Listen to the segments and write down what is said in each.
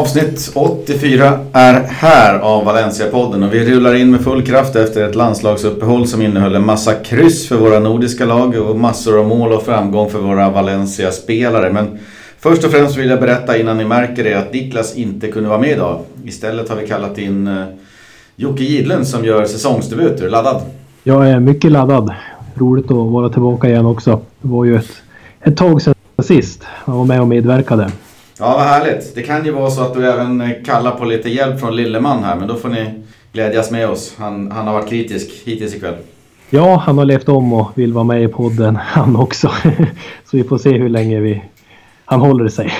Avsnitt 84 är här av Valencia-podden och vi rullar in med full kraft efter ett landslagsuppehåll som innehöll en massa kryss för våra nordiska lag och massor av mål och framgång för våra Valencia-spelare. Men först och främst vill jag berätta innan ni märker det att Niklas inte kunde vara med idag. Istället har vi kallat in Jocke Gidlund som gör säsongsdebut. Är du laddad? Jag är mycket laddad. Roligt att vara tillbaka igen också. Det var ju ett tag sedan sist jag var med och medverkade. Ja, vad härligt. Det kan ju vara så att du även kallar på lite hjälp från Lilleman här, men då får ni glädjas med oss. Han har varit kritisk hittills ikväll. Ja, han har levt om och vill vara med i podden, han också. Så vi får se hur länge han håller sig.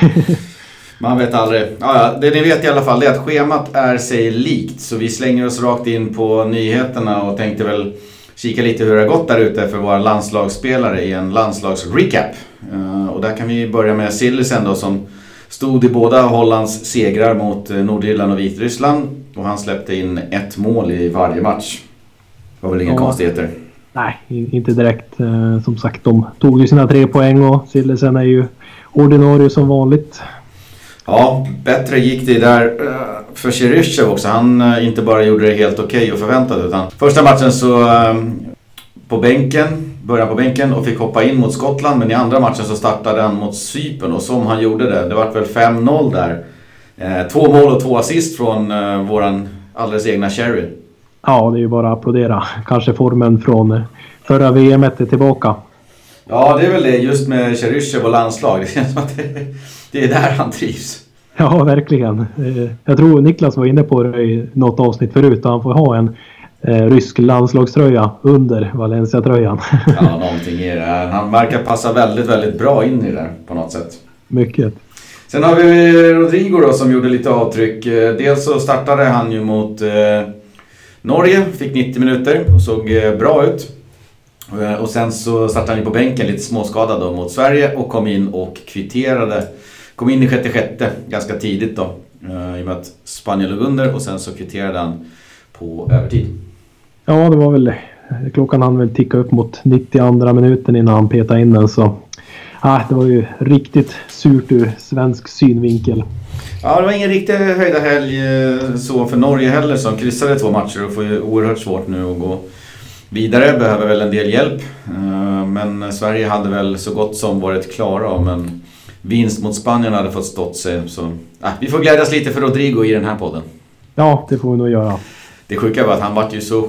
Man vet aldrig. Ja, det ni vet i alla fall är att schemat är sig likt, så vi slänger oss rakt in på nyheterna och tänkte väl kika lite hur det har gått där ute för våra landslagsspelare i en landslagsrecap. Och där kan vi börja med Sillesen då, som stod i båda Hollands segrar mot Nordirland och Vitryssland. Och han släppte in ett mål i varje match. Det var väl inga konstigheter? Nej, inte direkt. Som sagt, de tog ju sina 3 poäng och Sillesen är ju ordinarie som vanligt. Ja, bättre gick det där för Cheryshev också. Han inte bara gjorde det helt okej och förväntat, utan första matchen så började på bänken och fick hoppa in mot Skottland, men i andra matchen så startade han mot Cypern och som han gjorde det var väl 5-0 där. 2 mål och 2 assist från våran alldeles egna Cherry. Ja, det är ju bara att applådera. Kanske formen från förra VM:et är tillbaka. Ja, det är väl det just med Cheryshev och landslag. Det känns som att det är där han trivs. Ja, verkligen. Jag tror Niklas var inne på det i något avsnitt förut, och han får ha en rysk landslagströja under Valencia-tröjan. Ja, någonting är det. Han verkar passa väldigt, väldigt bra in i det på något sätt. Mycket. Sen har vi Rodrigo då, som gjorde lite avtryck. Dels så startade han ju mot Norge, fick 90 minuter och såg bra ut. Och sen så startade han ju på bänken lite småskadad då mot Sverige och kom in och kvitterade. Kom in i 66:e ganska tidigt då, i och med att Spanien låg under, och sen så kvitterade han på övertid. Ja, det var väl klockan hann väl ticka upp mot 92:a minuten innan han petade in den, så det var ju riktigt surt ur svensk synvinkel. Ja, det var ingen riktigt höjda helg så för Norge heller, som kryssade 2 matcher och får ju oerhört svårt nu att gå vidare, behöver väl en del hjälp. Men Sverige hade väl så gott som varit klara av en vinst mot Spanien, hade fått stått sig. Så vi får glädjas lite för Rodrigo i den här podden. Ja, det får vi nog göra. Det sjuka var att han var ju så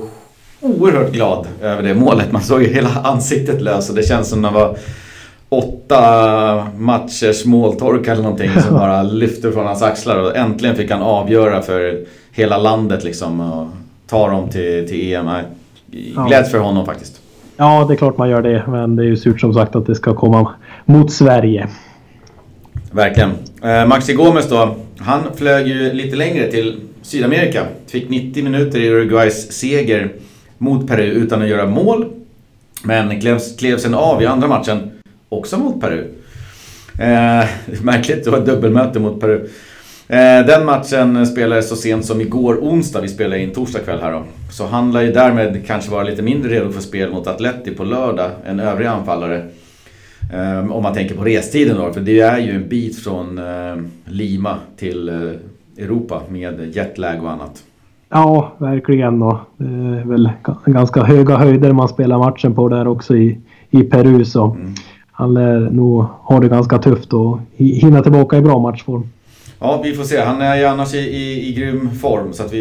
oerhört glad över det målet. Man såg ju hela ansiktet lös och det känns som att det var 8 matchers måltork eller någonting som bara lyfter från hans axlar. Och äntligen fick han avgöra för hela landet liksom, och ta dem till EM. Gläds för honom faktiskt. Ja, det är klart man gör det, men det är ju surt som sagt att det ska komma mot Sverige. Verkligen. Maxi Gomez då, han flög ju lite längre till Sydamerika. Fick 90 minuter i Uruguays seger mot Peru utan att göra mål. Men klev sen av i andra matchen, också mot Peru. Märkligt, det var ett dubbelmöte mot Peru. Den matchen spelades så sent som igår onsdag. Vi spelade in torsdag kväll här då. Så han lär ju därmed kanske vara lite mindre redo för spel mot Atleti på lördag än övriga anfallare. Om man tänker på restiden då, för det är ju en bit från Lima till Europa med jetlag och annat. Ja, verkligen. Och det är väl ganska höga höjder man spelar matchen på där också i Peru. Så han lär nog ha det ganska tufft och hinna tillbaka i bra matchform. Ja, vi får se. Han är ju annars i grym form, så att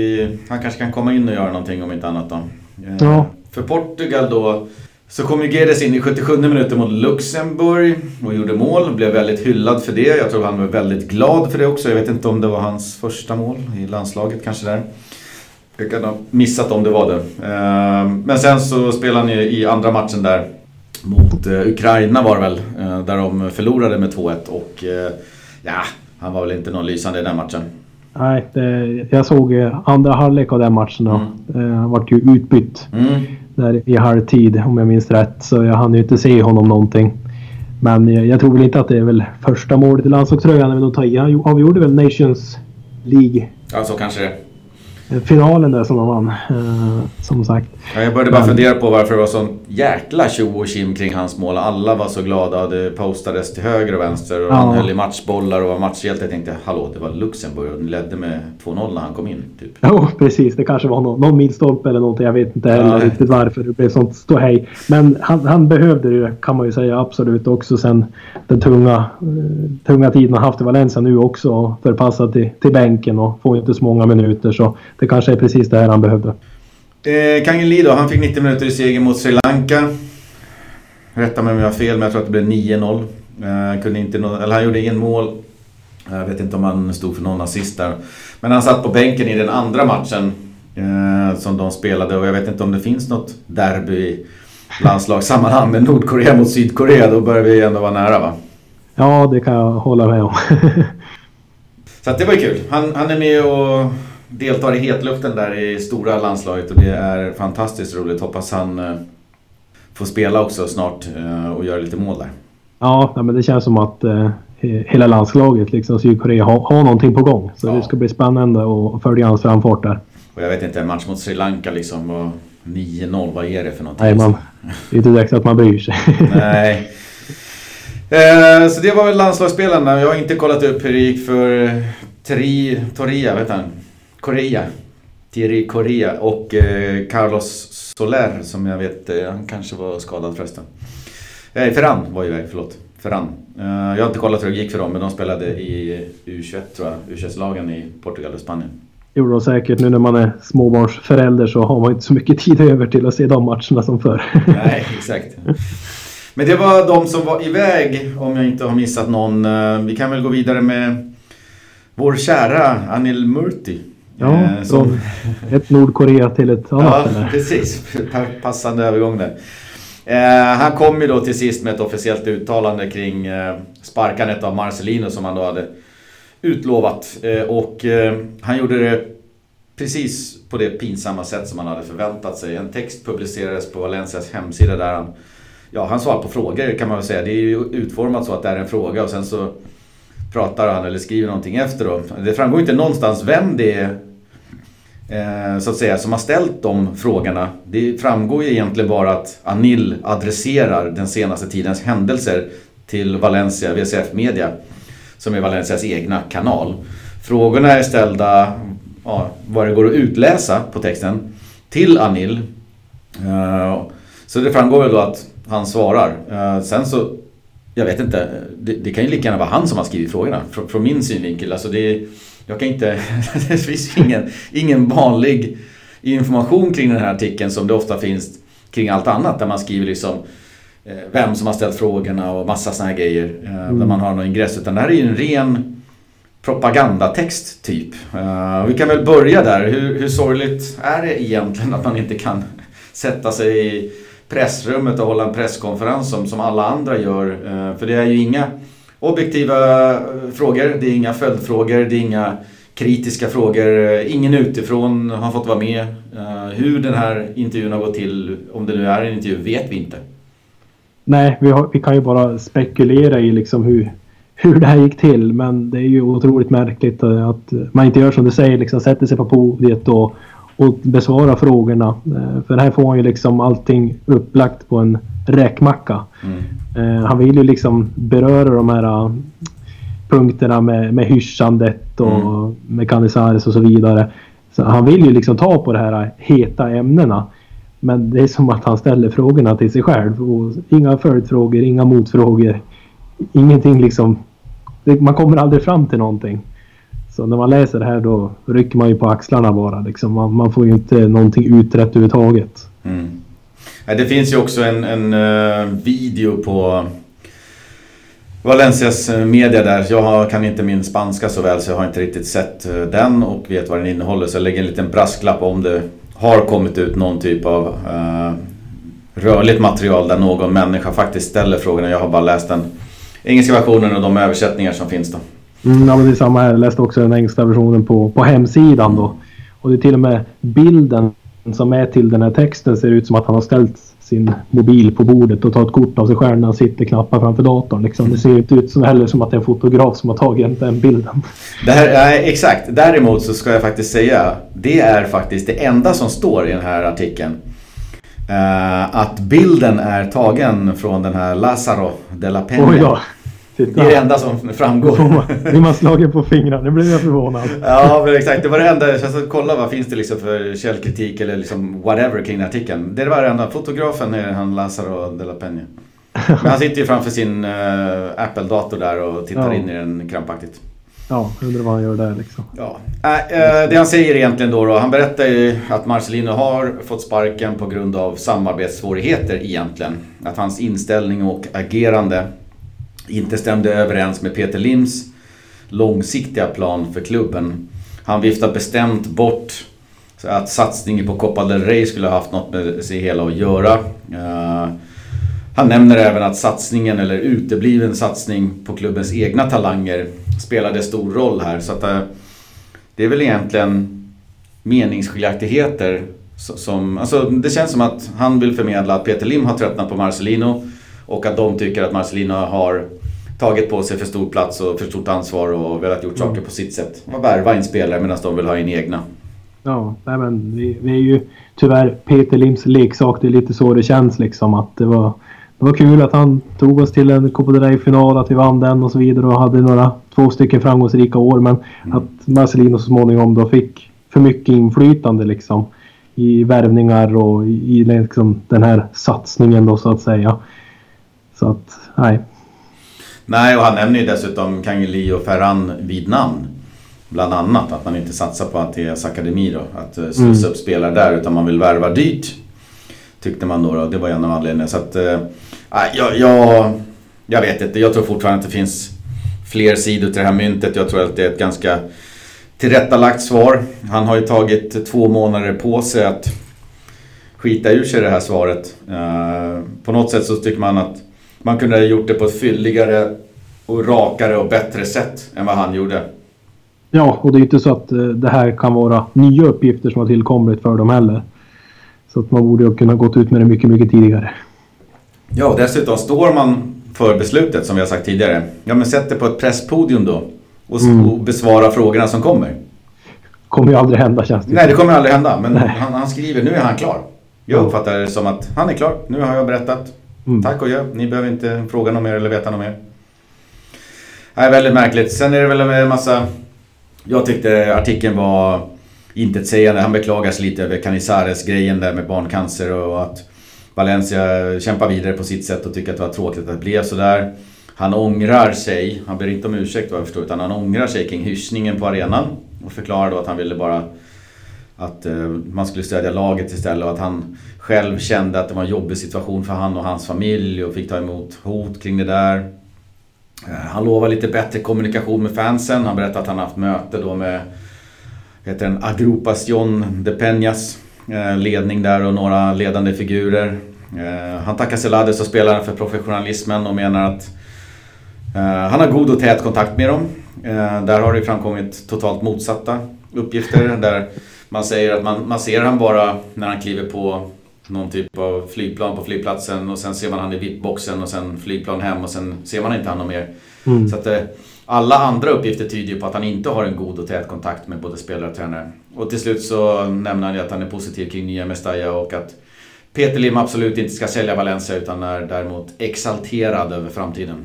han kanske kan komma in och göra någonting om inte annat då. Ja. För Portugal då, så kom ju Gedes in i 77:e minuten mot Luxemburg och gjorde mål. Blev väldigt hyllad för det. Jag tror han var väldigt glad för det också. Jag vet inte om det var hans första mål i landslaget kanske där. Jag kan ha missat om det var det. Men sen så spelade han ju i andra matchen där mot Ukraina var det väl. Där de förlorade med 2-1 och han var väl inte någon lysande i den matchen. Nej, jag såg andra halvlek av den matchen. Han var ju utbytt där i halvtid om jag minns rätt, så jag hann ju inte se honom någonting. Men jag tror väl inte att det är väl första målet i landslagströjan. Han avgjorde väl Nations League. Ja, så kanske det. finalen där som de vann, som sagt. Ja, jag började bara fundera på varför det var sån jäkla tjo och kim kring hans mål. Alla var så glada, det postades till höger och vänster och han höll i matchbollar och var matchhjälte. Jag tänkte, hallå, det var Luxemburg och den ledde med 2-0 när han kom in typ. Ja, precis, det kanske var någon milstolpe eller någonting, jag vet inte heller riktigt varför det blev sånt ståhej. Men han behövde det, kan man ju säga, absolut också sen den tunga tiden han haft i Valencia nu också, förpassad till bänken och får inte så många minuter, så det kanske är precis det här han behövde. Kang-in Lee då, han fick 90 minuter i seger mot Sri Lanka. Rätta mig om jag har fel, men jag tror att det blev 9-0. Han gjorde ingen mål. Jag vet inte om han stod för någon assist där. Men han satt på bänken i den andra matchen som de spelade. Och jag vet inte om det finns något derby landslagssammanhang med Nordkorea mot Sydkorea. Då börjar vi ändå vara nära, va? Ja, det kan jag hålla med om. Så att det var kul. Han är med och deltar i hetluften där i stora landslaget och det är fantastiskt roligt. Hoppas han får spela också snart och göra lite mål där. Ja, men det känns som att hela landslaget, liksom Sydkorea, har någonting på gång. Så det ska bli spännande att följa hans framfart där. Och jag vet inte, en match mot Sri Lanka liksom var 9-0, vad är det för någonting? Nej, det är inte direkt att man bryr sig. Nej. Så det var väl landslagsspelarna. Jag har inte kollat upp hur det gick för Thierry Correa och Carlos Soler, som jag vet han kanske var skadad förresten. Ferran var ju iväg, förlåt. Ferran. Jag har inte kollat hur det gick för dem, men de spelade i U21 tror jag, U21-lagen i Portugal och Spanien. Jo, då säkert. Nu när man är småbarnsförälder så har man inte så mycket tid över till att se de matcherna som förr. Nej, exakt. Men det var de som var iväg, om jag inte har missat någon. Vi kan väl gå vidare med vår kära Anil Murthy. Ja, som ett Nordkorea till ett annat. Ja, precis. Passande övergång där. Han kom ju då till sist med ett officiellt uttalande kring sparkandet av Marcelino som han då hade utlovat. Och han gjorde det precis på det pinsamma sätt som han hade förväntat sig. En text publicerades på Valencias hemsida där han svarar på frågor, kan man väl säga. Det är ju utformat så att det är en fråga och sen så pratar han eller skriver någonting efteråt. Det framgår inte någonstans vem det är så att säga som har ställt de frågorna. Det framgår ju egentligen bara att Anil adresserar den senaste tidens händelser till Valencia VCF Media, som är Valencias egna kanal. Frågorna är ställda, vad det går att utläsa på texten, till Anil. Så det framgår väl då att han svarar. Sen så, jag vet inte, det kan ju lika gärna vara han som har skrivit frågorna från min synvinkel. Alltså jag kan inte, det finns ingen vanlig information kring den här artikeln som det ofta finns kring allt annat, där man skriver liksom vem som har ställt frågorna och massa såna här grejer där man har någon ingress, utan det här är ju en ren propagandatext typ. Vi kan väl börja där. Hur sorgligt är det egentligen att man inte kan sätta sig i pressrummet och hålla en presskonferens som alla andra gör, för det är ju inga objektiva frågor, det är inga följdfrågor, det är inga kritiska frågor, ingen utifrån har fått vara med. Hur den här intervjun har gått till, om det nu är en intervju, vet vi inte. Nej, vi kan ju bara spekulera i liksom hur det här gick till, men det är ju otroligt märkligt att man inte gör som du säger, liksom sätter sig på podiet och besvara frågorna. För här får han ju liksom allting upplagt på en räkmacka. Han vill ju liksom beröra de här punkterna med hyschandet och med Canizares och så vidare. Så han vill ju liksom ta på de här heta ämnena. Men det är som att han ställer frågorna till sig själv. Och inga följdfrågor, inga motfrågor. Ingenting liksom. Man kommer aldrig fram till någonting. Så när man läser det här då rycker man ju på axlarna bara. Liksom. Man får ju inte någonting uträtt överhuvudtaget. Det finns ju också en video på Valencias media där. Jag kan inte min spanska så väl, så jag har inte riktigt sett den och vet vad den innehåller. Så jag lägger en liten brasklapp om det har kommit ut någon typ av rörligt material där någon människa faktiskt ställer frågorna. Jag har bara läst den engelska versionen och de översättningar som finns då. Ja, men det är samma här. Jag läste också den engelska versionen på hemsidan då. Och det är till och med bilden som är till den här texten ser ut som att han har ställt sin mobil på bordet och tagit kort av sig själv när han sitter knappar framför datorn. Liksom. Det ser inte ut som, heller som att det är en fotograf som har tagit den bilden. Det här, exakt. Däremot så ska jag faktiskt säga, det är faktiskt det enda som står i den här artikeln. Att bilden är tagen från den här Lázaro de la Peña. Oj då. Titta. Det är det enda som framgår. Ni har slagit på fingrarna, nu blir jag förvånad. Ja, men exakt. Det var det enda. Så kolla vad finns det liksom för källkritik eller liksom whatever kring artikeln. Det var det enda. Fotografen är han Lázaro de la Peña. Men han sitter ju framför sin Apple-dator där och tittar in i den krampaktigt. Ja, undrar vad han gör där liksom. Ja. Det han säger egentligen då, han berättar ju att Marcelino har fått sparken på grund av samarbetssvårigheter egentligen. Att hans inställning och agerande inte stämde överens med Peter Lims långsiktiga plan för klubben. Han viftar bestämt bort att satsningen på Copa del Rey skulle ha haft något med sig hela att göra. Han nämner även att satsningen eller utebliven satsning på klubbens egna talanger spelade stor roll här. Så att det är väl egentligen meningsskiljaktigheter som, alltså det känns som att han vill förmedla att Peter Lim har tröttnat på Marcelino och att de tycker att Marcelino har tagit på sig för stor plats och för stort ansvar och velat gjort saker på sitt sätt. Man värvar in spelare medan de vill ha in egna. Ja, nej men vi är ju tyvärr Peter Lims leksak. Det är lite så det känns liksom, att det var kul att han tog oss till en Copa del Rey-final, att vi vann den och så vidare och hade två stycken framgångsrika år, men att Marcelino så småningom då fick för mycket inflytande liksom i värvningar och i liksom den här satsningen då så att säga. Så att, nej, och han nämner ju dessutom Kang-in Lee och Ferran vid namn. Bland annat att man inte satsar på att det är akademi då, att slussa upp spelare där, utan man vill värva dyrt, tyckte man då, och det var en av anledningarna. Så att, jag vet inte, jag tror fortfarande att det finns fler sidor till det här myntet. Jag tror att det är ett ganska tillrättalagt svar. Han har ju tagit 2 månader på sig att skita ur sig det här svaret. På något sätt så tycker man att man kunde ha gjort det på ett fylligare och rakare och bättre sätt än vad han gjorde. Ja, och det är inte så att det här kan vara nya uppgifter som har tillkommit för dem heller. Så att man borde ju kunna gått ut med det mycket, mycket tidigare. Ja, och dessutom står man för beslutet som vi har sagt tidigare. Ja, men sätt det på ett presspodium då och besvara frågorna som kommer. Kommer ju aldrig hända, känns det. Nej, det kommer aldrig hända, men han skriver, nu är han klar. Jag uppfattar det som att han är klar, nu har jag berättat. Tack och ja, ni behöver inte fråga någon mer eller veta någon mer. Det är väldigt märkligt. Sen är det väl en massa... Jag tyckte artikeln var intetsägande. Han beklagar sig lite över Canizares-grejen där med barncancer och att Valencia kämpar vidare på sitt sätt och tycker att det var tråkigt att det blev sådär. Han ångrar sig, han ber inte om ursäkt vad jag förstår, utan han ångrar sig kring hyschningen på arenan och förklarar då att han ville bara att man skulle stödja laget istället och att han själv kände att det var en jobbig situation för han och hans familj och fick ta emot hot kring det där. Han lovar lite bättre kommunikation med fansen. Han berättar att han haft möte då med Agrupación de Peñas ledning där och några ledande figurer. Han tackar Celades och spelarna för professionalismen och menar att han har god och tät kontakt med dem. Där har det framkommit totalt motsatta uppgifter där man säger att man ser han bara när han kliver på någon typ av flygplan på flygplatsen och sen ser man han i VIP-boxen och sen flygplan hem och sen ser man inte han mer. Så att alla andra uppgifter tyder på att han inte har en god och tät kontakt med både spelare och tränare. Och till slut så nämner han att han är positiv kring nya Mestalla och att Peter Lim absolut inte ska sälja Valencia utan är däremot exalterad över framtiden.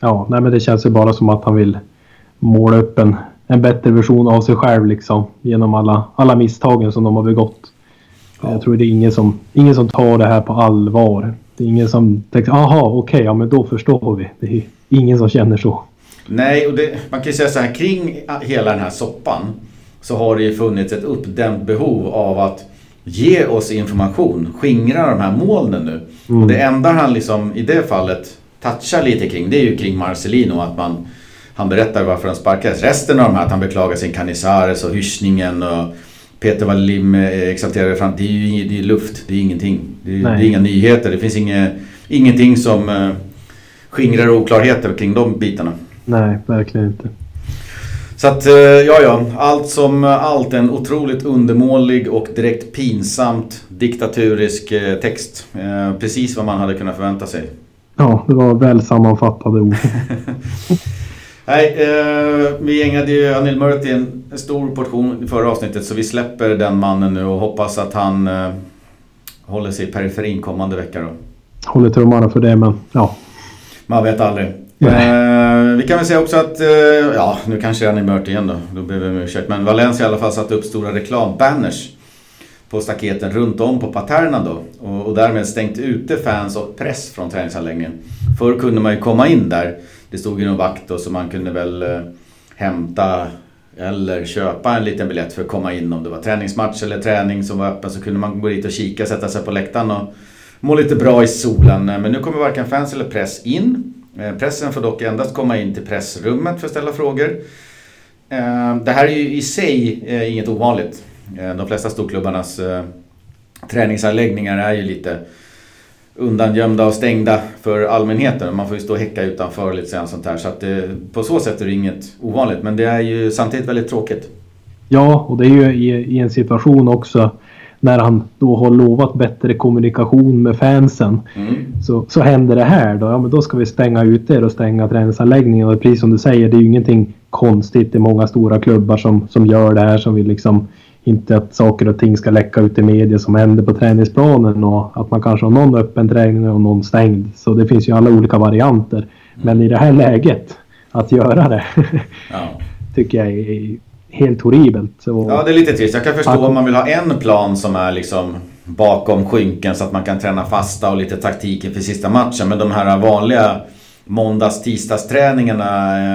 Ja, nej men det känns ju bara som att han vill måla upp en bättre version av sig själv liksom genom alla misstagen som de har begått. Jag tror det är ingen som tar det här på allvar. Det är ingen som tänker, ja men då förstår vi. Det är ingen som känner så. Nej, och det, man kan ju säga så här, kring hela den här soppan så har det ju funnits ett uppdämt behov av att ge oss information, skingra de här molnen nu. Och det enda han liksom i det fallet touchar lite kring, det är ju kring Marcelino, att han berättar varför han sparkades. Resten av de här, att han beklagar sin Canizares och hyschningen och Peter Wallim exalterade fram. Det är ju det är luft, det är ingenting. Det är inga nyheter, det finns ingenting som skingrar oklarheter kring de bitarna. Nej, verkligen inte. Så att, ja, allt som allt en otroligt undermålig och direkt pinsamt diktaturisk text. Precis vad man hade kunnat förvänta sig. Ja, det var väl sammanfattade ord. Nej, vi ägnade ju Anil Murthy en stor portion i förra avsnittet, så vi släpper den mannen nu och hoppas att han håller sig i periferin kommande vecka då. Håller tummarna för det, men ja. Man vet aldrig. Vi kan väl säga också att, ja, nu kanske Anil Murthy igen då blir vi ursäkt, men Valencia i alla fall satt upp stora reklambanners på staketen runt om på Paterna då, och därmed stängt ute fans och press från träningsanläggningen. Förr kunde man ju komma in där. Det stod ju någon vakt då, så man kunde väl hämta eller köpa en liten biljett för att komma in. Om det var träningsmatch eller träning som var öppen, så kunde man gå dit och kika, sätta sig på läktaren och må lite bra i solen. Men nu kommer varken fans eller press in. Pressen får dock endast komma in till pressrummet för att ställa frågor. Det här är ju i sig inget ovanligt. De flesta storklubbarnas träningsanläggningar är ju lite undangömda och stängda för allmänheten. Man får ju stå och häcka utanför lite sen sånt här. Så att det, på så sätt är det inget ovanligt. Men det är ju samtidigt väldigt tråkigt. Ja, och det är ju i en situation också när han då har lovat bättre kommunikation med fansen. Så händer det här då. Ja, men då ska vi stänga ut er och stänga träningsanläggningen. Och precis som du säger, det är ju ingenting konstigt. Det är många stora klubbar som gör det här, som vill liksom inte att saker och ting ska läcka ut i media som händer på träningsplanen, och att man kanske har någon öppen träning och någon stängd. Så det finns ju alla olika varianter. Men i det här läget att göra det tycker jag är helt horribelt. Så, ja, det är lite trist. Jag kan förstå om man vill ha en plan som är liksom bakom skynken så att man kan träna fasta och lite taktik inför sista matchen. Men de här vanliga måndags-tisdagsträningarna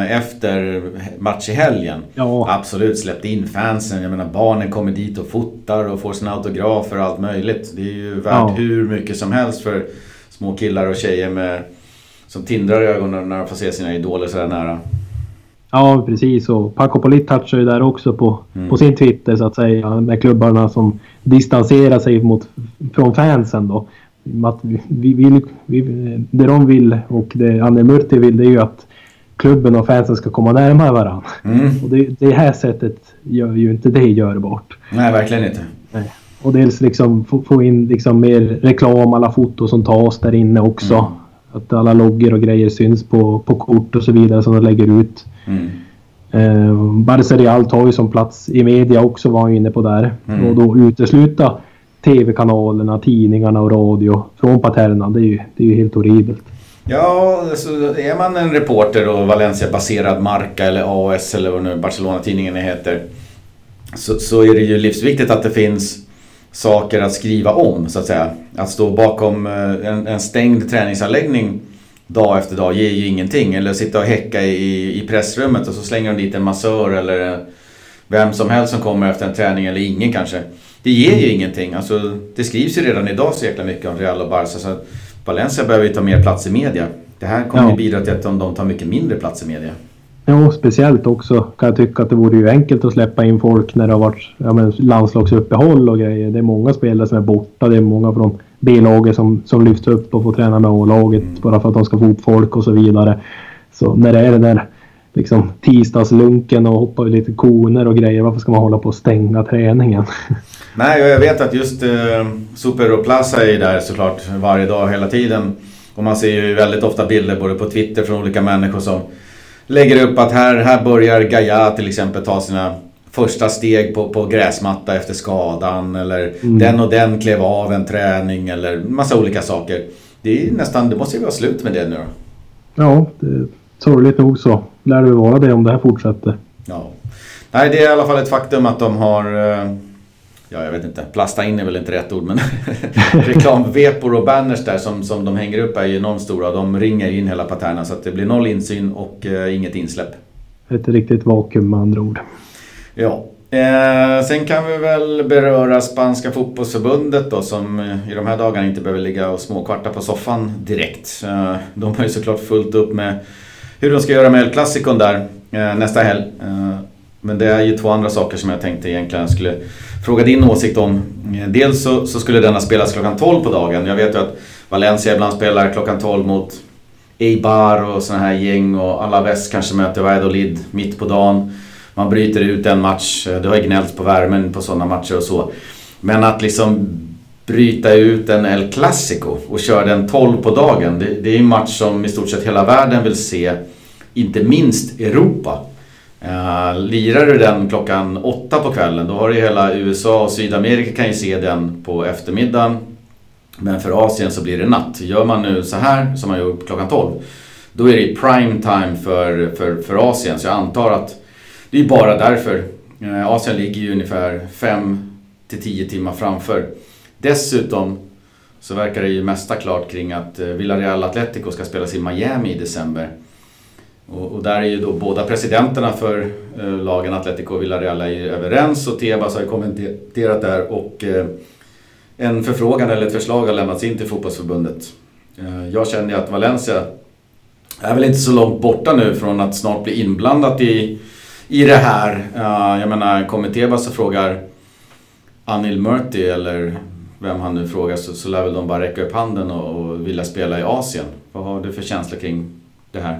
efter match i helgen. Ja. Absolut, släppte in fansen. Jag menar, barnen kommer dit och fotar och får sina autografer och allt möjligt. Det är ju värt hur mycket som helst för små killar och tjejer som tindrar i ögonen när de får se sina idoler så här nära. Ja, precis. Och Paco touchar ju där också på sin Twitter, så att säga, med klubbarna som distanserar sig från fansen då. Att det de vill och det Anil Murthy vill, det är ju att klubben och fansen ska komma närmare varandra. Och det här sättet gör ju inte det görbart. Nej, verkligen inte. Nej. Och dels liksom få in liksom mer reklam, alla foton som tas där inne också. Att alla loggor och grejer syns på kort och så vidare som de lägger ut. Barcelona tar ju som plats i media också, var inne på där. Och då utesluta tv-kanalerna, tidningarna och radio från Paterna, det är ju helt horribelt. Ja, så är man en reporter och Valencia-baserad Marca eller AS eller vad nu Barcelona-tidningen heter, så är det ju livsviktigt att det finns saker att skriva om, så att säga. Att stå bakom en stängd träningsanläggning dag efter dag ger ju ingenting. Eller sitta och häcka i pressrummet och så slänger de dit en massör eller vem som helst som kommer efter en träning, eller ingen kanske. Det ger ju ingenting. Alltså, det skrivs ju redan idag så jäkla mycket om Real och Barca, så Valencia behöver ju ta mer plats i media. Det här kommer ju bidra till att de tar mycket mindre plats i media. Ja, speciellt också kan jag tycka att det vore ju enkelt att släppa in folk när det har varit landslagsuppehåll och grejer. Det är många spelare som är borta. Det är många från B-laget som lyfts upp och får träna med A-laget bara för att de ska få upp folk och så vidare. Så när det är den där liksom tisdagslunken och hoppa lite koner och grejer, varför ska man hålla på att stänga träningen? Nej, jag vet att just Superplaza är där såklart varje dag hela tiden. Och man ser ju väldigt ofta bilder både på Twitter från olika människor som lägger upp att här börjar Gaia till exempel ta sina första steg på gräsmatta efter skadan, eller den och den klev av en träning, eller massa olika saker. Det är nästan, det måste ju vara slut med det nu. Ja, sorgligt nog så lär det vara det om det här fortsätter. Ja. Nej, det är i alla fall ett faktum att de har, ja, jag vet inte, plasta in är väl inte rätt ord, men reklamvepor och banners där som de hänger upp är ju enormt stora. De ringer in hela Paterna så att det blir noll insyn och inget insläpp. Ett riktigt vakuum med andra ord. Ja. Sen kan vi väl beröra Spanska fotbollsförbundet då, som i de här dagarna inte behöver ligga och småkvarta på soffan direkt. De har ju såklart fullt upp med hur de ska göra med El Clasicon där nästa helg. Men det är ju två andra saker som jag tänkte egentligen skulle fråga din åsikt om. Dels så skulle denna spelas klockan 12 på dagen. Jag vet ju att Valencia ibland spelar klockan 12 mot Eibar och såna här gäng, och Alaves kanske möter Valladolid mitt på dagen. man bryter ut en match. Det har gnällts på värmen på sådana matcher och så. Men att liksom bryta ut en El Clasico och köra den 12 på dagen. Det är en match som i stort sett hela världen vill se. Inte minst Europa. Lirar du den klockan 8 på kvällen, då har du hela USA och Sydamerika kan ju se den på eftermiddagen. Men för Asien så blir det natt. Gör man nu så här som man gör klockan 12, då är det prime time för Asien. Så jag antar att det är bara därför. Asien ligger ju ungefär 5-10 timmar framför. Dessutom så verkar det ju mesta klart kring att Villarreal Atletico ska spelas i Miami i december. Och där är ju då båda presidenterna för lagen Atletico och Villarreal är ju överens. Och Tebas har ju kommenterat där och en förfrågan eller ett förslag har lämnats in till fotbollsförbundet. Jag känner ju att Valencia är väl inte så långt borta nu från att snart bli inblandat i det här. Jag menar, kommer Tebas så frågar Anil Murthy eller vem han nu frågar, så lär väl de bara räcka upp handen och vilja spela i Asien. Vad har du för känsla kring det här?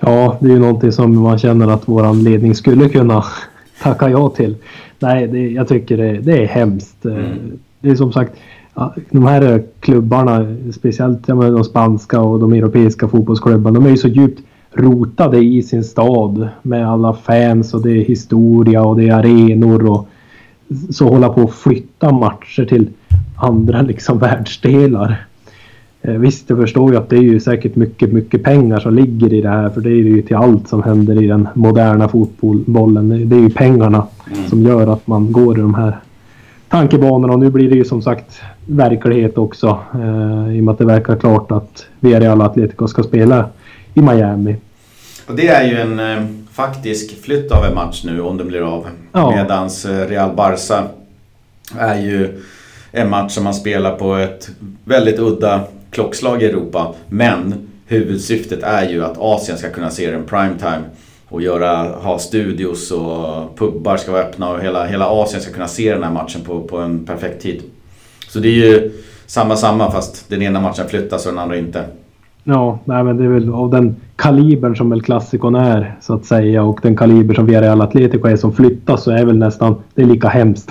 Ja, det är ju någonting som man känner att vår ledning skulle kunna tacka ja till. Nej, jag tycker det är hemskt. Det är som sagt, de här klubbarna, speciellt de spanska och de europeiska fotbollsklubbarna, de är ju så djupt rotade i sin stad med alla fans och det är historia och det är arenor och så hålla på att flytta matcher till andra liksom världsdelar. Visst, jag förstår ju att det är ju säkert mycket, mycket pengar som ligger i det här. För det är ju till allt som händer i den moderna fotbollen. Det är ju pengarna som gör att man går i de här tankebanorna. Och nu blir det ju som sagt verklighet också. I och med att det verkar klart att Villarreal Atletico ska spela i Miami. Och det är ju en faktisk flytt av en match nu om det blir av. Ja. Medans Real Barça är ju en match som man spelar på ett väldigt udda klockslag i Europa, men huvudsyftet är ju att Asien ska kunna se den primetime och ha studios och pubbar ska vara öppna och hela Asien ska kunna se den här matchen på en perfekt tid. Så det är ju samma fast den ena matchen flyttas och den andra inte. Ja, nej, men det är väl av den kalibern som El Clasico är så att säga, och den kaliber som Villarreal Atletico är som flyttas, så är väl nästan det är lika hemskt.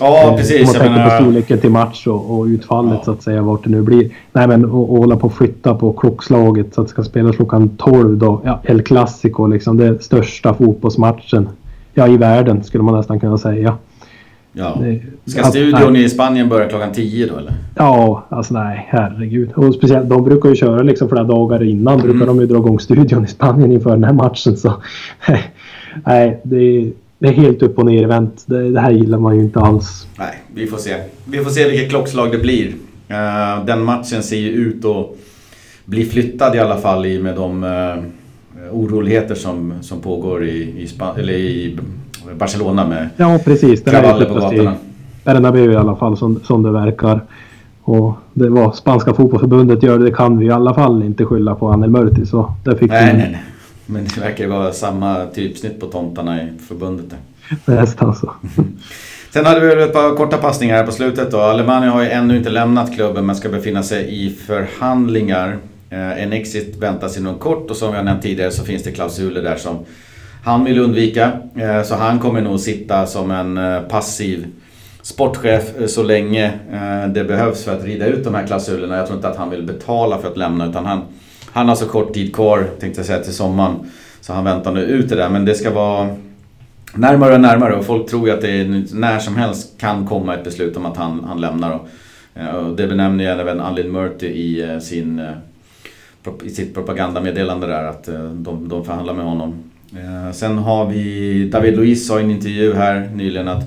Ja, precis. Man tänker på storleken till match och utfallet så att säga, vart det nu blir. Nej, men och hålla på att flytta på klockslaget så att det ska spelas klockan 12 då. Ja, El Clasico liksom, det största fotbollsmatchen i världen skulle man nästan kunna säga. Ja. Ska studion i Spanien börja klockan 10 då eller? Ja, alltså nej, herregud. Och speciellt, de brukar ju köra liksom flera dagar innan. Brukar de ju dra igång studion i Spanien inför den här matchen så. Nej, det är helt upp och ner vänt. Det här gillar man ju inte alls. Nej, vi får se. Vi får se vilket klockslag det blir. Den matchen ser ju ut att bli flyttad i alla fall i med de oroligheter som pågår i Barcelona med. Ja, precis. Det är på gatorna. Bernabeu i alla fall som det verkar. Och det var spanska fotbollsförbundet gör det kan vi i alla fall inte skylla på Anel Murti så där fick nej. Men det verkar vara samma typsnitt på tomtarna i förbundet där. Nästan så. Sen hade vi ett par korta passningar här på slutet då. Alemania har ju ännu inte lämnat klubben men ska befinna sig i förhandlingar. En exit väntas inom kort och som jag nämnt tidigare så finns det klausuler där som han vill undvika. Så han kommer nog sitta som en passiv sportchef så länge det behövs för att rida ut de här klausulerna. Jag tror inte att han vill betala för att lämna utan han har så kort tid kvar, tänkte jag säga, till sommaren. Så han väntar nu ut det där. Men det ska vara närmare och närmare. Och folk tror ju att det när som helst kan komma ett beslut om att han lämnar. Och det benämner ju även Anil Murthy i sitt propagandameddelande där. Att de förhandlar med honom. Sen har vi David Luiz sa i en intervju här nyligen att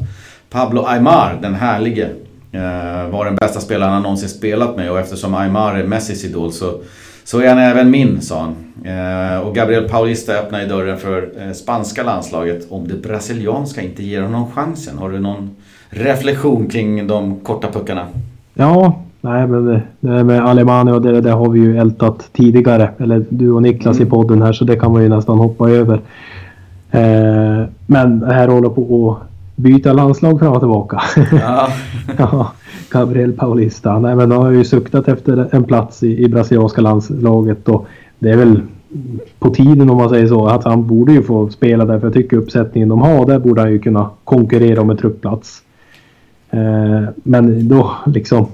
Pablo Aimar, den härlige, var den bästa spelaren han någonsin spelat med. Och eftersom Aimar är Messis idol så är han även min, sa han. Och Gabriel Paulista öppnar i dörren för spanska landslaget om det brasilianska inte ger honom chansen. Har du någon reflektion kring de korta puckarna? Ja, nej, men det med Alemania och det har vi ju ältat tidigare. Eller du och Niklas i podden här, så det kan man ju nästan hoppa över. Men här håller på att byta landslag fram och tillbaka. Ja. Ja. Gabriel Paulista. Nej, men han har ju suktat efter en plats i brasilianska landslaget och det är väl på tiden om man säger så, att han borde ju få spela där, för jag tycker uppsättningen de har där borde han ju kunna konkurrera om en truppplats. Men då liksom,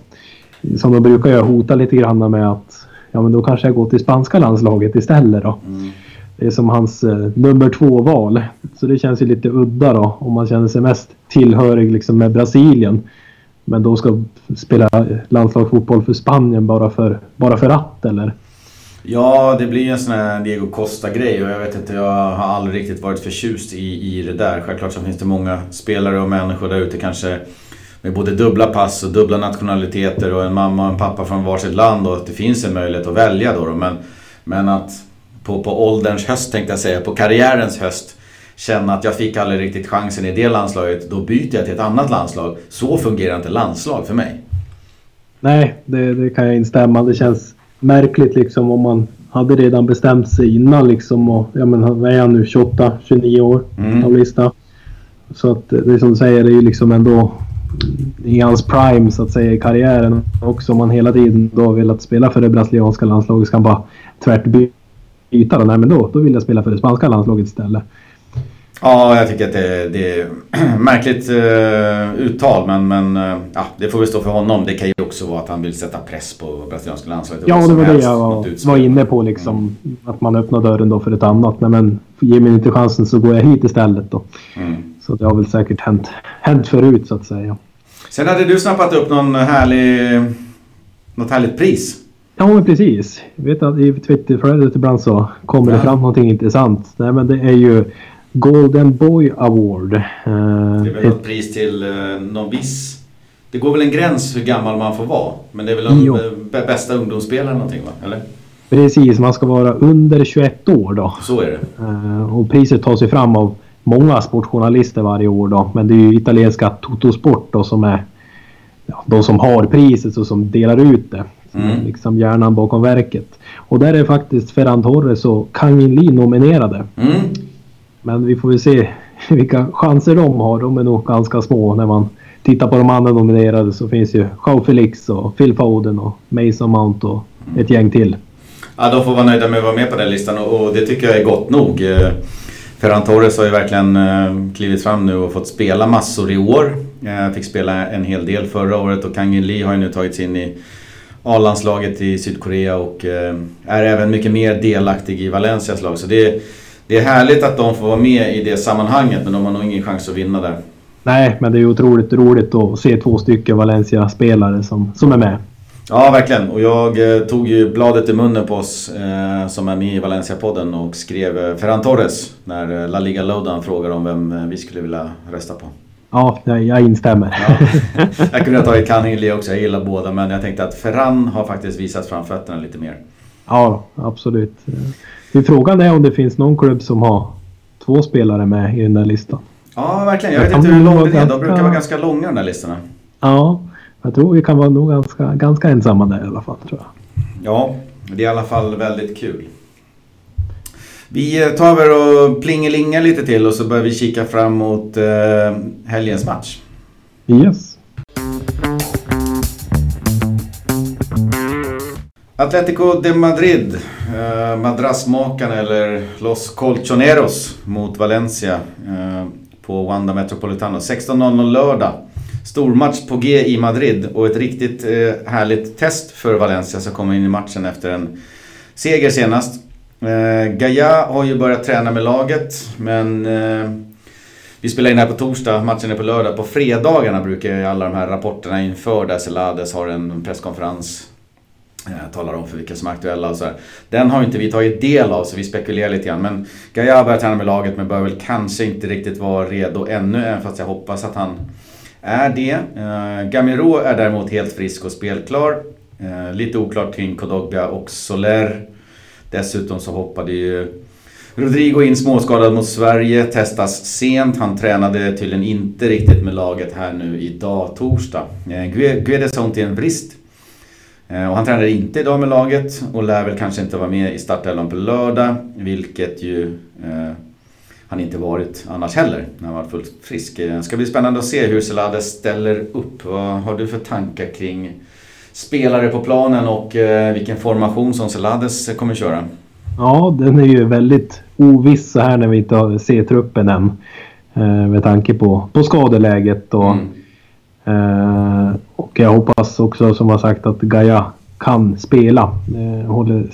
som de brukar jag hota lite grann med att ja, men då kanske jag går till spanska landslaget istället då. Mm. Det är som hans nummer 2-val. Så det känns ju lite udda då, om man känner sig mest tillhörig liksom med Brasilien. Men då ska spela landslagsfotboll för Spanien bara för att, eller? Ja, det blir en sån här Diego Costa-grej, och jag vet inte, jag har aldrig riktigt varit förtjust i det där. Självklart så finns det många spelare och människor där ute kanske med både dubbla pass och dubbla nationaliteter och en mamma och en pappa från varsitt land, och att det finns en möjlighet att välja då. Men att på ålderns höst, tänkte jag säga, på karriärens höst, känna att jag fick aldrig riktigt chansen i det landslaget, då byter jag till ett annat landslag. Så fungerar inte landslag för mig. Nej, det kan jag instämma. Det känns märkligt liksom om man hade redan bestämt sig innan liksom, och ja, men vad är jag nu, 28-29 år av lista. Så att det som du säger, det är ju liksom ändå i hans prime så att säga i karriären också, om man hela tiden då vill att spela för det brasilianska landslaget, ska han bara tvärt byta den här, men då vill jag spela för det spanska landslaget istället. Ja, jag tycker att det är märkligt uttal, men ja, det får vi stå för honom. Det kan ju också vara att han vill sätta press på brasilianska landslaget. Ja, det var det jag var inne på liksom, att man öppnar dörren då för ett annat. Nej, men ge mig inte chansen så går jag hit istället då. Mm. Så det har väl säkert hänt förut så att säga. Sen hade du snappat upp något härligt pris. Ja, men precis. Jag vet att i Twitterflödet ibland så kommer det fram någonting intressant. Nej, men det är ju Golden Boy Award. Det är väl ett pris till någon viss... Det går väl en gräns hur gammal man får vara. Men det är väl bästa ungdomsspelare någonting, va? Eller? Precis, man ska vara under 21 år då. Så är det. Och priset tas ju fram av många sportjournalister varje år då. Men det är ju italienska Totosport då som är de som har priset och som delar ut det. Mm. Liksom hjärnan bakom verket. Och där är faktiskt Ferran Torres och Kang-in Lee nominerade. Mm. Men vi får väl se vilka chanser de har. De är nog ganska små. När man tittar på de andra nominerade så finns ju Joao Felix och Phil Foden och Mason Mount och ett gäng till. Ja, de får vara nöjda med att vara med på den listan, och det tycker jag är gott nog. Ferran Torres har ju verkligen klivit fram nu och fått spela massor i år. Fick spela en hel del förra året, och Kang-in Lee har ju nu tagits in i A-landslaget i Sydkorea och är även mycket mer delaktig i Valencias lag. Så det är härligt att de får vara med i det sammanhanget, men de har nog ingen chans att vinna där. Nej, men det är otroligt roligt att se två stycken Valencia-spelare som är med. Ja, verkligen. Och jag tog ju bladet i munnen på oss som är med i Valencia-podden och skrev Ferran Torres när La Liga Lodan frågade om vem vi skulle vilja rösta på. Ja, jag instämmer. Ja. Jag kunde ta i Kang-in Lee också, jag gillar båda, men jag tänkte att Ferran har faktiskt visat framfötterna lite mer. Ja, absolut. Frågan är om det finns någon klubb som har två spelare med i den där listan. Ja, verkligen. Jag vet inte hur lång det är. De brukar vara ganska långa, de där listorna. Ja, jag tror vi kan vara nog ganska ensamma där i alla fall, tror jag. Ja, det är i alla fall väldigt kul. Vi tar över och plingelingar lite till, och så börjar vi kika fram mot helgens match. Yes. Atlético de Madrid, madrassmakan eller Los Colchoneros mot Valencia på Wanda Metropolitano. 16:00 lördag. Stormatch på G i Madrid, och ett riktigt härligt test för Valencia som kommer in i matchen efter en seger senast. Gaia har ju börjat träna med laget, men vi spelar in här på torsdag, matchen är på lördag. På fredagarna brukar alla de här rapporterna inför där Celades har en presskonferens, talar om för vilka som är aktuella och så här. Den har inte vi tagit del av, så vi spekulerar lite grann. Men Gaia börjar träna med laget, men bör väl kanske inte riktigt vara redo ännu, även fast jag hoppas att han är det. Gameiro är däremot helt frisk och spelklar. Lite oklart kring Kodogbia och Soler. Dessutom så hoppade ju Rodrigo in småskadad mot Sverige, testas sent. Han tränade tydligen inte riktigt med laget här nu idag, torsdag. Gedes har ont i en vrist. Och han tränade inte idag med laget och lär väl kanske inte vara med i startelvan på lördag, vilket ju han inte varit annars heller när han var fullt frisk. Det ska bli spännande att se hur Celades ställer upp. Vad har du för tankar kring spelare på planen och vilken formation som Celades kommer köra? Ja, den är ju väldigt oviss så här när vi inte ser truppen än. Med tanke på skadeläget. Och jag hoppas också, som har sagt, att Gaia kan spela. Håller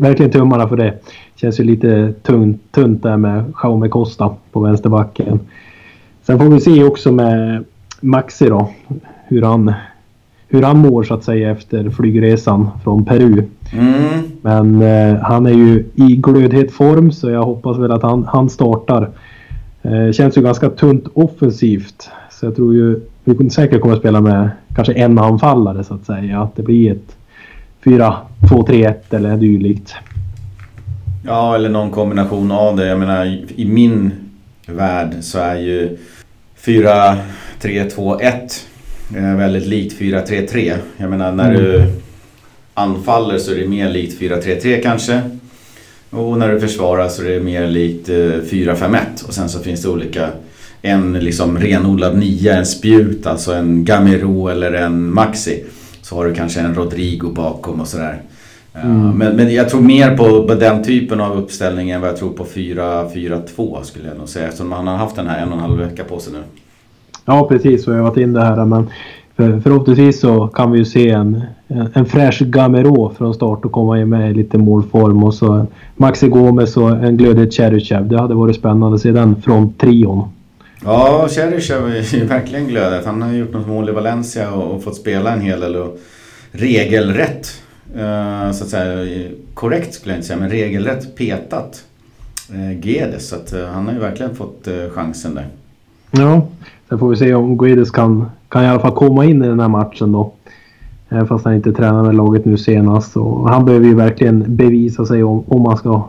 verkligen tummarna för det. Känns ju lite tunt där med Jaume Costa på vänsterbacken. Sen får vi se också med Maxi då, hur han mår så att säga efter flygresan från Peru. Men han är ju i glödhet form, så jag hoppas väl att han startar. Känns ju ganska tunt offensivt, så jag tror ju vi kunde säkert komma att spela med kanske en anfallare så att säga. Att det blir ett 4-2-3-1 eller dylikt. Ja, eller någon kombination av det. Jag menar, i min värld så är ju 4-3-2-1 väldigt likt 4-3-3. Jag menar, när du anfaller så är det mer likt 4-3-3 kanske. Och när du försvarar så är det mer likt 4-5-1. Och sen så finns det olika... En liksom renodlad nia, en spjut, alltså en Gameiro eller en Maxi. Så har du kanske en Rodrigo bakom och sådär. Men jag tror mer på den typen av uppställning än vad jag tror på 4-4-2 skulle jag nog säga. Eftersom han har haft den här 1,5 vecka på sig nu. Ja, precis. Och jag har varit in det här. Men förhoppningsvis så kan vi ju se en fräsch Gameiro från start och komma med i lite målform. Och så Maxi Gomez och en glödhet Cheryshev. Det hade varit spännande att se den från trion. Ja, Cheryshev är verkligen glödet. Han har gjort något mål i Valencia och fått spela en hel del och regelrätt, så att säga, korrekt skulle jag inte säga, men regelrätt petat Gedes, så att han har ju verkligen fått chansen där. Ja, sen får vi se om Gedes kan i alla fall komma in i den här matchen då, fast han inte tränar med laget nu senast, och han behöver ju verkligen bevisa sig om han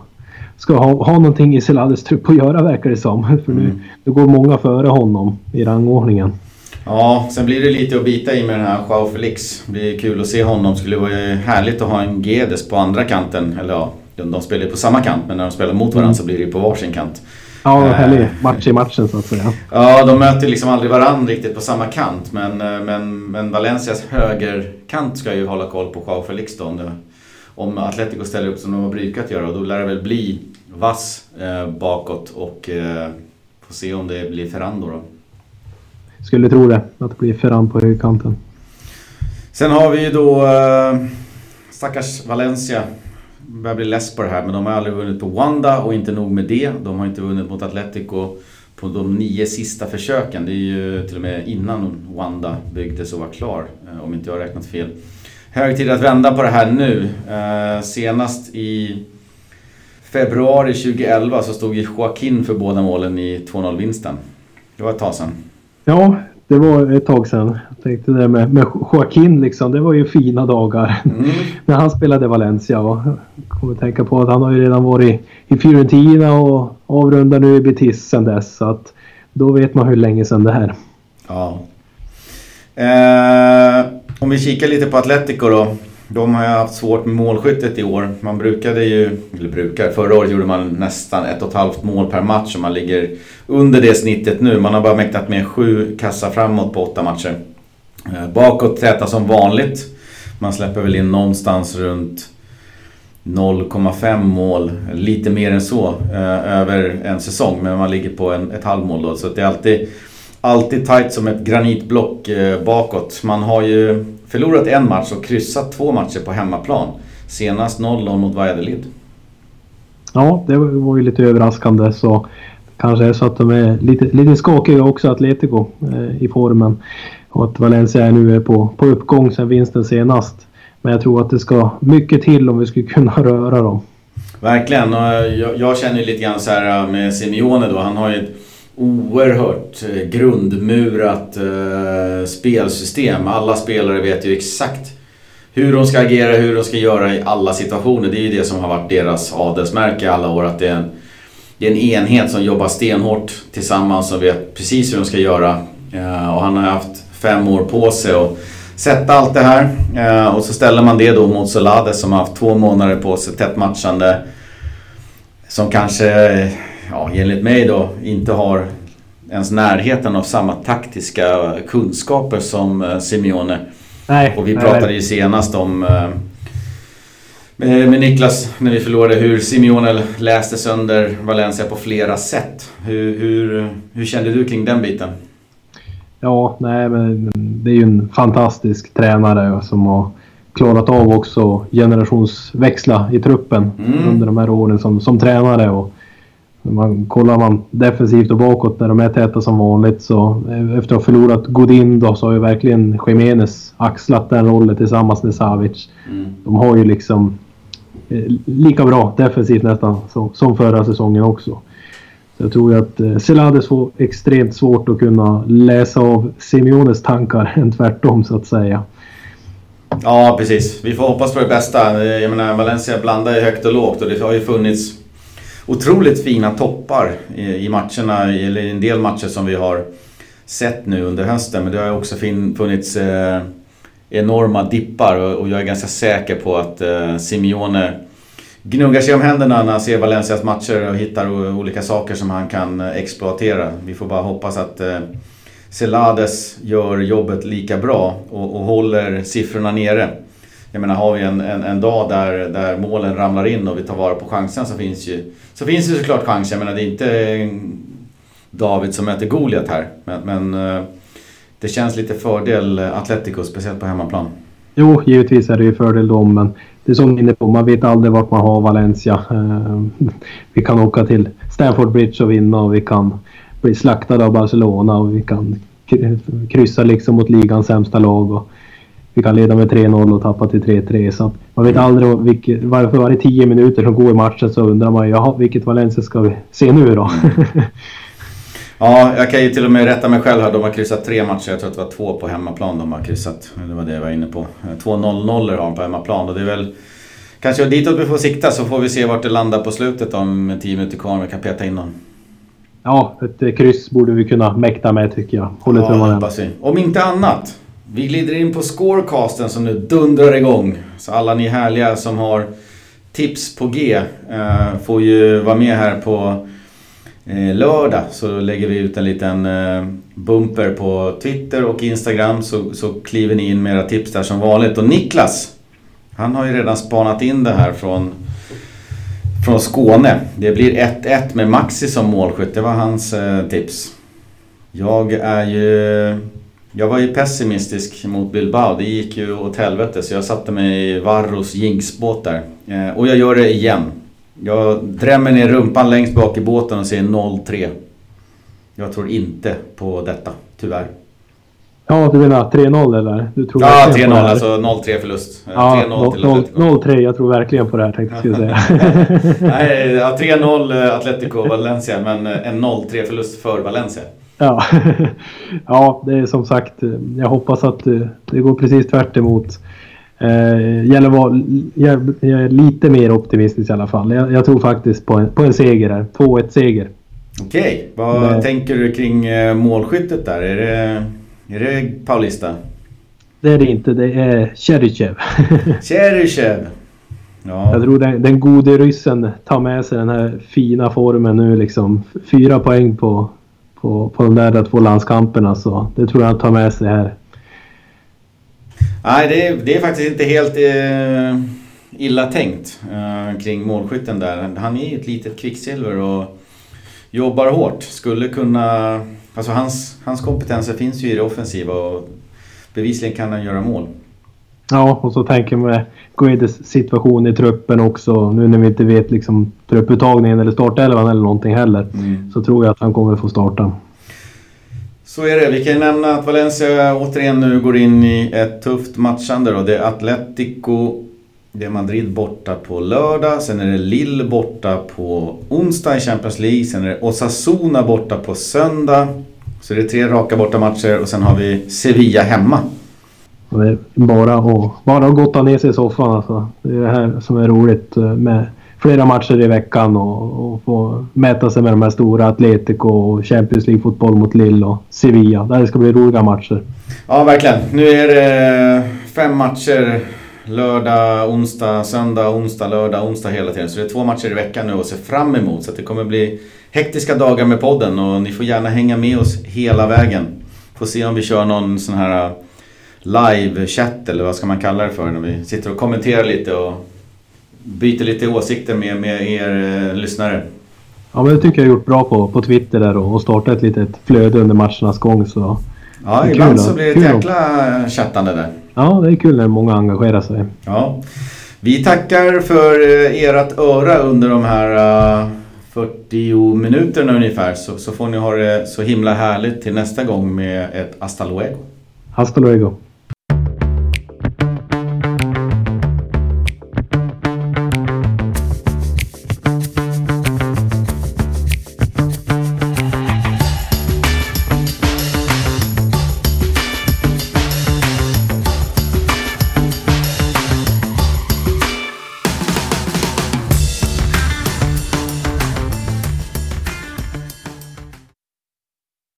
ska ha någonting i Celades trupp att göra, verkar det som. För nu går många före honom i rangordningen. Ja, sen blir det lite att bita i med den här Joao Felix. Det blir kul att se honom. Det skulle vara härligt att ha en Gedes på andra kanten. Eller ja, de spelar på samma kant, men när de spelar mot varandra så blir det på varsin kant. Ja, härlig match i matchen så att säga. Ja, de möter liksom aldrig varandra riktigt på samma kant. Men Valencias högerkant ska ju hålla koll på Joao Felix då, om Atletico ställer upp som de har brukat göra, och då lär det väl bli vass bakåt, och får se om det blir Ferran då. Skulle tro det, att det blir Ferran på högerkanten. Sen har vi ju då stackars Valencia, börjar bli less på det här, men de har aldrig vunnit på Wanda, och inte nog med det, de har inte vunnit mot Atletico på de 9 sista försöken. Det är ju till och med innan Wanda byggdes och var klar, om inte jag har räknat fel. Hög tid att vända på det här nu. Senast i februari 2011 så stod Joaquin för båda målen i 2-0-vinsten. Det var ett tag sedan. Ja, det var ett tag sedan. Jag tänkte det med Joaquin liksom, det var ju fina dagar när han spelade Valencia. Och jag kommer tänka på att han har ju redan varit i Fiorentina och avrundar nu i Betis sedan dess. Så att då vet man hur länge sedan det här. Ja. Om vi kikar lite på Atletico då. De har ju haft svårt med målskyttet i år. Man brukade ju, förra året gjorde man nästan 1,5 mål per match, och man ligger under det snittet nu. Man har bara mäktat med 7 kassar framåt på 8 matcher. Bakåt täta som vanligt. Man släpper väl in någonstans runt 0,5 mål, lite mer än så, över en säsong. Men man ligger på ett halvmål då, så det är alltid tajt som ett granitblock bakåt. Man har ju förlorat en match och kryssat 2 matcher på hemmaplan. Senast 0-0 mot Villarreal. Ja, det var ju lite överraskande. Så kanske är så att de är lite skakiga också, Atletico, i formen. Och att Valencia nu är på uppgång sen vinsten senast. Men jag tror att det ska mycket till om vi skulle kunna röra dem. Verkligen. Och jag känner ju lite grann så här med Simeone då. Han har ju oerhört grundmurat spelsystem. Alla spelare vet ju exakt hur de ska agera, hur de ska göra i alla situationer. Det är ju det som har varit deras adelsmärke alla år, att det är en enhet som jobbar stenhårt tillsammans och vet precis hur de ska göra. Och han har haft 5 år på sig och sätta allt det här. Och så ställer man det då mot Celades som har haft 2 månader på sig, tätt matchande, som kanske... Ja, enligt mig då, inte har ens närheten av samma taktiska kunskaper som Simeone. Nej, och vi pratade ju senast om Med Niklas, när vi förlorade, hur Simeone läste sönder Valencia på flera sätt. Hur kände du kring den biten? Ja, nej, men det är ju en fantastisk tränare som har klarat av också generationsväxla i truppen under de här åren som tränare. Och kollar man defensivt och bakåt när de är täta som vanligt, så efter att ha förlorat Godin då, så har ju verkligen Jiménez axlat den rollen tillsammans med Savic. De har ju liksom lika bra defensivt nästan som förra säsongen också. Så jag tror ju att Celades får extremt svårt att kunna läsa av Simeones tankar än tvärtom, så att säga. Ja, precis. Vi får hoppas på det bästa. Jag menar, Valencia blandar ju högt och lågt, och det har ju funnits otroligt fina toppar i matcherna, eller i en del matcher som vi har sett nu under hösten. Men det har också funnits enorma dippar, och jag är ganska säker på att Simeone gnuggar sig om händerna när han ser Valencias matcher och hittar olika saker som han kan exploatera. Vi får bara hoppas att Celades gör jobbet lika bra och håller siffrorna nere. Jag menar, har vi en dag där målen ramlar in och vi tar vara på chansen, så finns ju såklart chansen. Jag menar, det är inte David som möter Goliat här, men det känns lite fördel Atletico, speciellt på hemmaplan. Jo, givetvis är det ju fördel dem, men det är som inne på, man vet aldrig vart man har Valencia. Vi kan åka till Stamford Bridge och vinna, och vi kan bli slaktade av Barcelona, och vi kan kryssa liksom mot ligans sämsta lag, och vi kan leda med 3-0 och tappa till 3-3. Så man vet aldrig varför varje 10 minuter som går i matchen så undrar man, jaha, vilket Valencia ska vi se nu då? Ja, jag kan ju till och med rätta mig själv här. De har kryssat 3 matcher. Jag tror att det var 2 på hemmaplan de har kryssat. Det var det jag var inne på. 2-0-0 har de på hemmaplan. Och det är väl kanske ditåt vi får sikta, så får vi se vart det landar på slutet om 10 minuter kvar. Vi kan peta in dem. Ja, ett kryss borde vi kunna mäkta med, tycker jag. Om inte annat. Vi glider in på scorecasten som nu dundrar igång. Så alla ni härliga som har tips på G får ju vara med här på lördag. Så lägger vi ut en liten bumper på Twitter och Instagram. Så kliver ni in med era tips där som vanligt. Och Niklas, han har ju redan spanat in det här från Skåne. Det blir 1-1 med Maxi som målskytt. Det var hans tips. Jag var ju pessimistisk mot Bilbao. Det gick ju åt helvete, så jag satte mig i Varros jinxbåt där. Och jag gör det igen. Jag drämmer ner rumpan längst bak i båten och säger 0-3. Jag tror inte på detta, tyvärr. Ja, du menar 3-0 eller? Du tror 3-0, alltså 0-3 förlust. Ja, 3-0 till Atletico. 0-3, jag tror verkligen på det här, tänkte jag säga. Nej, 3-0 Atletico Valencia, men en 0-3 förlust för Valencia. Ja. Ja, det är som sagt, jag hoppas att det går precis tvärt emot. Jag är lite mer optimistisk i alla fall. Jag tror faktiskt på en seger här, 2-1 seger. Okej, vad tänker du kring målskyttet där? Är det Paulista? Det är det inte, det är Cheryshev. Cheryshev! Ja. Jag tror den gode ryssen tar med sig den här fina formen nu liksom. 4 poäng på de där 2 landskamperna, så det tror jag han tar med sig här. Nej, det är faktiskt inte helt illa tänkt kring målskytten där. Han är ju ett litet kvicksilver och jobbar hårt. Skulle kunna, alltså hans kompetenser finns ju i det offensiva, och bevisligen kan han göra mål. Ja, och så tänker man Gedes situation i truppen också. Nu när vi inte vet liksom trupputtagningen eller startelvan eller någonting heller, så tror jag att han kommer få starta. Så är det. Vi kan nämna att Valencia återigen nu går in i ett tufft matchande då. Det är Atletico, det är Madrid borta på lördag. Sen är det Lille borta på onsdag i Champions League. Sen är det Osasuna borta på söndag. Så det är 3 raka borta matcher. Och sen har vi Sevilla hemma. Bara att gotta ner sig i soffan alltså. Det är det här som är roligt med flera matcher i veckan, och få mäta sig med de här stora Atletico och Champions League-fotboll mot Lille och Sevilla. Där ska bli roliga matcher. Ja, verkligen. Nu är det 5 matcher lördag, onsdag, söndag, onsdag, lördag, onsdag hela tiden. Så det är 2 matcher i veckan nu att se fram emot. Så det kommer bli hektiska dagar med podden, och ni får gärna hänga med oss hela vägen. Får se om vi kör någon sån här live-chat, eller vad ska man kalla det för, när vi sitter och kommenterar lite och byter lite åsikter med er lyssnare. Ja, men det tycker jag har gjort bra på Twitter där och startat ett litet flöde under matchernas gång. Så ja, ibland så blir det ett jäkla chattande där. Ja, det är kul när många engagerar sig. Ja. Vi tackar för ert öra under de här 40 minuterna ungefär. Så får ni ha det så himla härligt till nästa gång med ett hasta luego. Hasta luego.